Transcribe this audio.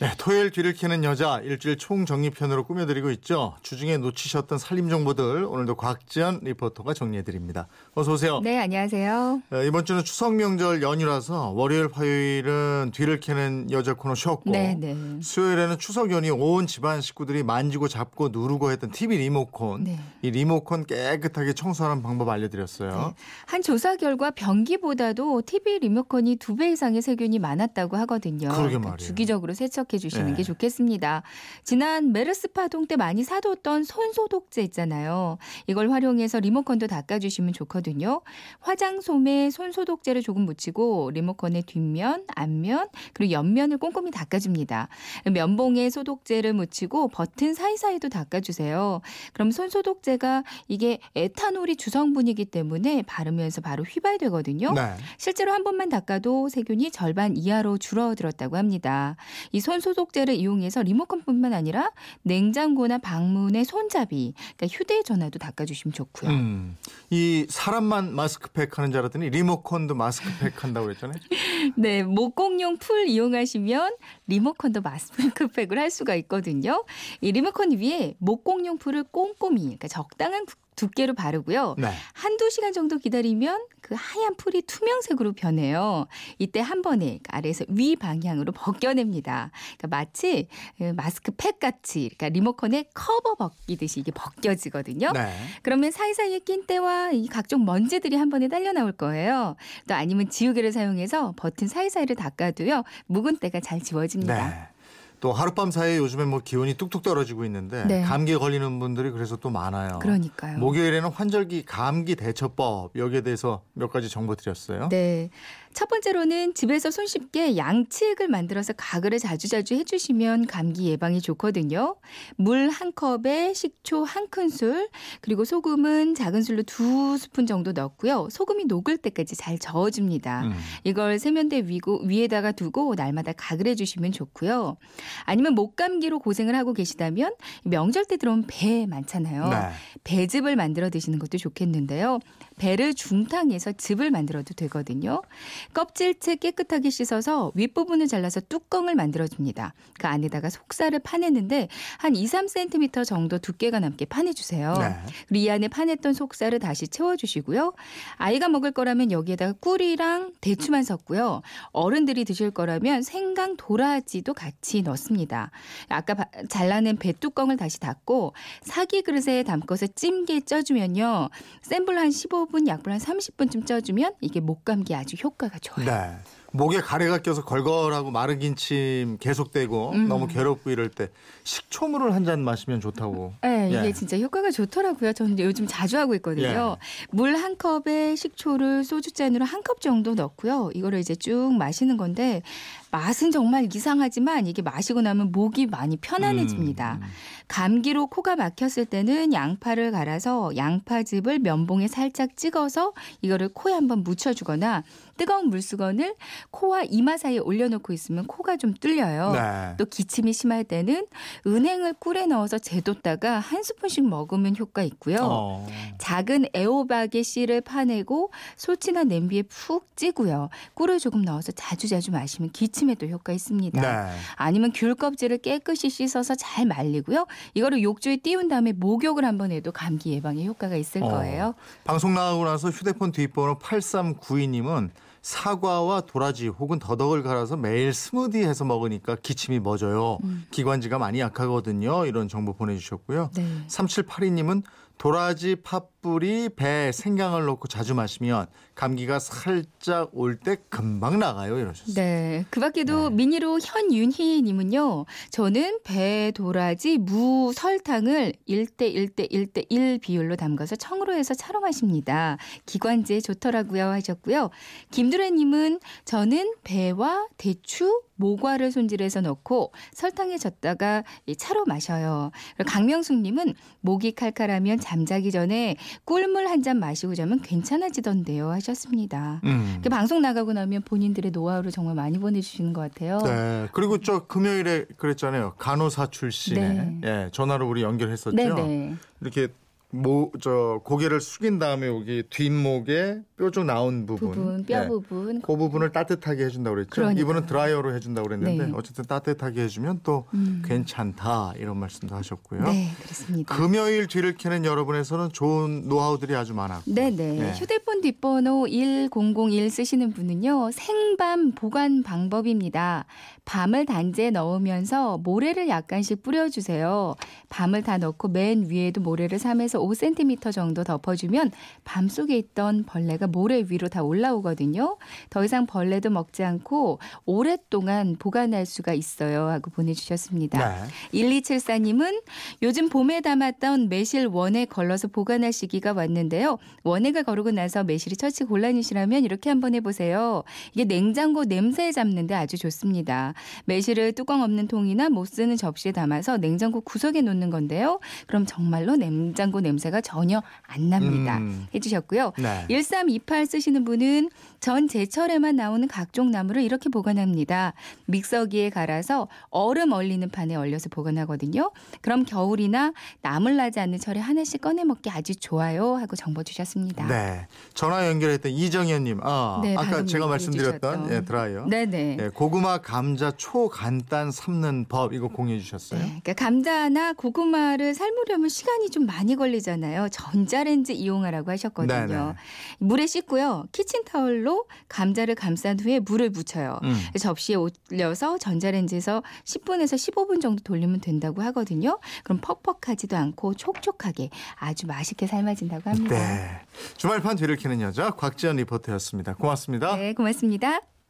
네, 토요일 뒤를 캐는 여자 일주일 총정리편으로 꾸며드리고 있죠. 주중에 놓치셨던 살림 정보들 오늘도 곽지연 리포터가 정리해드립니다. 어서 오세요. 네, 안녕하세요. 네, 이번 주는 추석 명절 연휴라서 월요일, 화요일은 뒤를 캐는 여자 코너 쉬었고 수요일에는 추석 연휴 온 집안 식구들이 만지고 잡고 누르고 했던 TV 리모컨. 네. 이 리모컨 깨끗하게 청소하는 방법 알려드렸어요. 네. 한 조사 결과 변기보다도 TV 리모컨이 2배 이상의 세균이 많았다고 하거든요. 그러게 말이에요. 주기적으로 세척 해주시는 게 좋겠습니다. 지난 메르스 파동 때 많이 사뒀던 손소독제 있잖아요. 이걸 활용해서 리모컨도 닦아주시면 좋거든요. 화장솜에 손소독제를 조금 묻히고 리모컨의 뒷면, 앞면 그리고 옆면을 꼼꼼히 닦아줍니다. 면봉에 소독제를 묻히고 버튼 사이사이도 닦아주세요. 그럼 손소독제가 이게 에탄올이 주성분이기 때문에 바르면서 바로 휘발되거든요. 네. 실제로 한 번만 닦아도 세균이 절반 이하로 줄어들었다고 합니다. 이 손소독제를 이용해서 리모컨뿐만 아니라 냉장고나 방문의 손잡이, 그러니까 휴대전화도 닦아주시면 좋고요. 이 사람만 마스크팩 하는 줄 알았더니 리모컨도 마스크팩 한다고 그랬잖아요. 네, 목공용 풀 이용하시면 리모컨도 마스크팩을 할 수가 있거든요. 이 리모컨 위에 목공용 풀을 꼼꼼히, 그러니까 적당한 두께로 바르고요. 네. 한두 시간 정도 기다리면 그 하얀 풀이 투명색으로 변해요. 이때 한 번에 아래에서 위 방향으로 벗겨냅니다. 그러니까 마치 마스크팩 같이 그러니까 리모컨에 커버 벗기듯이 이게 벗겨지거든요. 네. 그러면 사이사이에 낀 때와 이 각종 먼지들이 한 번에 딸려 나올 거예요. 또 아니면 지우개를 사용해서 버튼 사이사이를 닦아도요. 묵은 때가 잘 지워집니다. 네. 또 하룻밤 사이에 요즘에 뭐 기온이 뚝뚝 떨어지고 있는데 네. 감기에 걸리는 분들이 그래서 또 많아요. 그러니까요. 목요일에는 환절기 감기 대처법 여기에 대해서 몇 가지 정보 드렸어요. 네. 첫 번째로는 집에서 손쉽게 양치액을 만들어서 가글을 자주자주 해주시면 감기 예방이 좋거든요. 물 한 컵에 식초 한 큰술 그리고 소금은 작은 술로 2스푼 정도 넣고요. 소금이 녹을 때까지 잘 저어줍니다. 이걸 세면대 위에다가 두고 날마다 가글해 주시면 좋고요. 아니면 목감기로 고생을 하고 계시다면 명절 때 들어온 배 많잖아요. 네. 배즙을 만들어 드시는 것도 좋겠는데요. 배를 중탕해서 즙을 만들어도 되거든요. 껍질째 깨끗하게 씻어서 윗부분을 잘라서 뚜껑을 만들어줍니다. 그 안에다가 속살을 파내는데 한 2-3cm 정도 두께가 남게 파내주세요. 네. 그리고 이 안에 파냈던 속살을 다시 채워주시고요. 아이가 먹을 거라면 여기에다가 꿀이랑 대추만 섞고요. 어른들이 드실 거라면 생강, 도라지도 같이 넣습니다. 아까 잘라낸 배 뚜껑을 다시 닫고 사기 그릇에 담궈서 찜기에 쪄주면요. 센 불 한 15분, 약불 한 30분쯤 쪄주면 이게 목감기 아주 효과가 좋아요. 네. 목에 가래가 껴서 걸걸하고 마르긴 침 계속되고 너무 괴롭고 이럴 때 식초물을 한 잔 마시면 좋다고. 네, 이게 진짜 효과가 좋더라고요. 저는 요즘 자주 하고 있거든요. 물 한 컵에 식초를 소주잔으로 한 컵 정도 넣고요. 이거를 이제 쭉 마시는 건데 맛은 정말 이상하지만 이게 마시고 나면 목이 많이 편안해집니다. 감기로 코가 막혔을 때는 양파를 갈아서 양파즙을 면봉에 살짝 찍어서 이거를 코에 한번 묻혀주거나 뜨거운 물수건을 코와 이마 사이에 올려놓고 있으면 코가 좀 뚫려요. 네. 또 기침이 심할 때는 은행을 꿀에 넣어서 재뒀다가 한 스푼씩 먹으면 효과 있고요. 작은 애호박의 씨를 파내고 소치나 냄비에 푹 찌고요. 꿀을 조금 넣어서 자주자주 마시면 기침에도 효과 있습니다. 네. 아니면 귤 껍질을 깨끗이 씻어서 잘 말리고요. 이거를 욕조에 띄운 다음에 목욕을 한번 해도 감기 예방에 효과가 있을 거예요. 방송 나가고 나서 휴대폰 뒷번호 8392님은 사과와 도라지 혹은 더덕을 갈아서 매일 스무디해서 먹으니까 기침이 멎어요. 기관지가 많이 약하거든요. 이런 정보 보내주셨고요. 네. 3782님은 도라지, 팥뿌리, 배, 생강을 넣고 자주 마시면 감기가 살짝 올 때 금방 나가요. 이러셨어요. 네. 그 밖에도 네. 미니로 현윤희님은요. 저는 배, 도라지, 무, 설탕을 1:1:1:1 비율로 담가서 청으로 해서 차로 마십니다. 기관지에 좋더라고요 하셨고요. 김두래님은 저는 배와 대추, 모과를 손질해서 넣고 설탕에 젓다가 차로 마셔요. 강명숙님은 목이 칼칼하면 잠자기 전에 꿀물 한 잔 마시고 자면 괜찮아지던데요 하셨습니다. 방송 나가고 나면 본인들의 노하우를 정말 많이 보내주시는 것 같아요. 네. 그리고 저 금요일에 그랬잖아요. 간호사 출신에 네. 예, 전화로 우리 연결했었죠. 네네. 이렇게 고개를 숙인 다음에 여기 뒷목에 뼈 쪽 나온 부분, 뼈 부분, 그 부분을 따뜻하게 해준다고 그랬죠. 그러니까요. 이분은 드라이어로 해준다고 그랬는데 어쨌든 따뜻하게 해주면 또 괜찮다 이런 말씀도 하셨고요. 네, 그렇습니다. 금요일 뒤를 캐는 여러분에서는 좋은 노하우들이 아주 많았고. 네. 휴대폰 뒷번호 1001 쓰시는 분은요. 생밤 보관 방법입니다. 밤을 단지에 넣으면서 모래를 약간씩 뿌려주세요. 밤을 다 넣고 맨 위에도 모래를 3에서 5cm 정도 덮어주면 밤속에 있던 벌레가 모래 위로 다 올라오거든요. 더 이상 벌레도 먹지 않고 오랫동안 보관할 수가 있어요 하고 보내주셨습니다. 네. 1274님은 요즘 봄에 담았던 매실 원에 걸러서 보관할 시기가 왔는데요. 원액을 거르고 나서 매실이 처치 곤란이시라면 이렇게 한번 해보세요. 이게 냉장고 냄새 잡는데 아주 좋습니다. 매실을 뚜껑 없는 통이나 못 쓰는 접시에 담아서 냉장고 구석에 놓는 건데요. 그럼 정말로 냉장고 냄새가 전혀 안 납니다. 해주셨고요. 네. 1328 쓰시는 분은 전 제철에만 나오는 각종 나물을 이렇게 보관합니다. 믹서기에 갈아서 얼음 얼리는 판에 얼려서 보관하거든요. 그럼 겨울이나 나물 나지 않는 철에 하나씩 꺼내 먹기 아주 좋아요 하고 정보 주셨습니다. 네, 전화 연결했던 이정현님, 아까 제가 말씀드렸던 드라이어, 고구마 감자 초 간단 삶는 법 이거 공유해 주셨어요. 네, 그러니까 감자나 고구마를 삶으려면 시간이 좀 많이 걸리잖아요. 전자레인지 이용하라고 하셨거든요. 물에 씻고요. 키친타올로 감자를 감싼 후에 물을 묻혀요. 접시에 올려서 전자레인지에서 10분에서 15분 정도 돌리면 된다고 하거든요. 그럼 퍽퍽하지도 않고 촉촉하게 아주 맛있게 삶아진다고 합니다. 네. 주말판 뒤를 캐는 여자 곽지연 리포터였습니다. 고맙습니다. 네, 고맙습니다.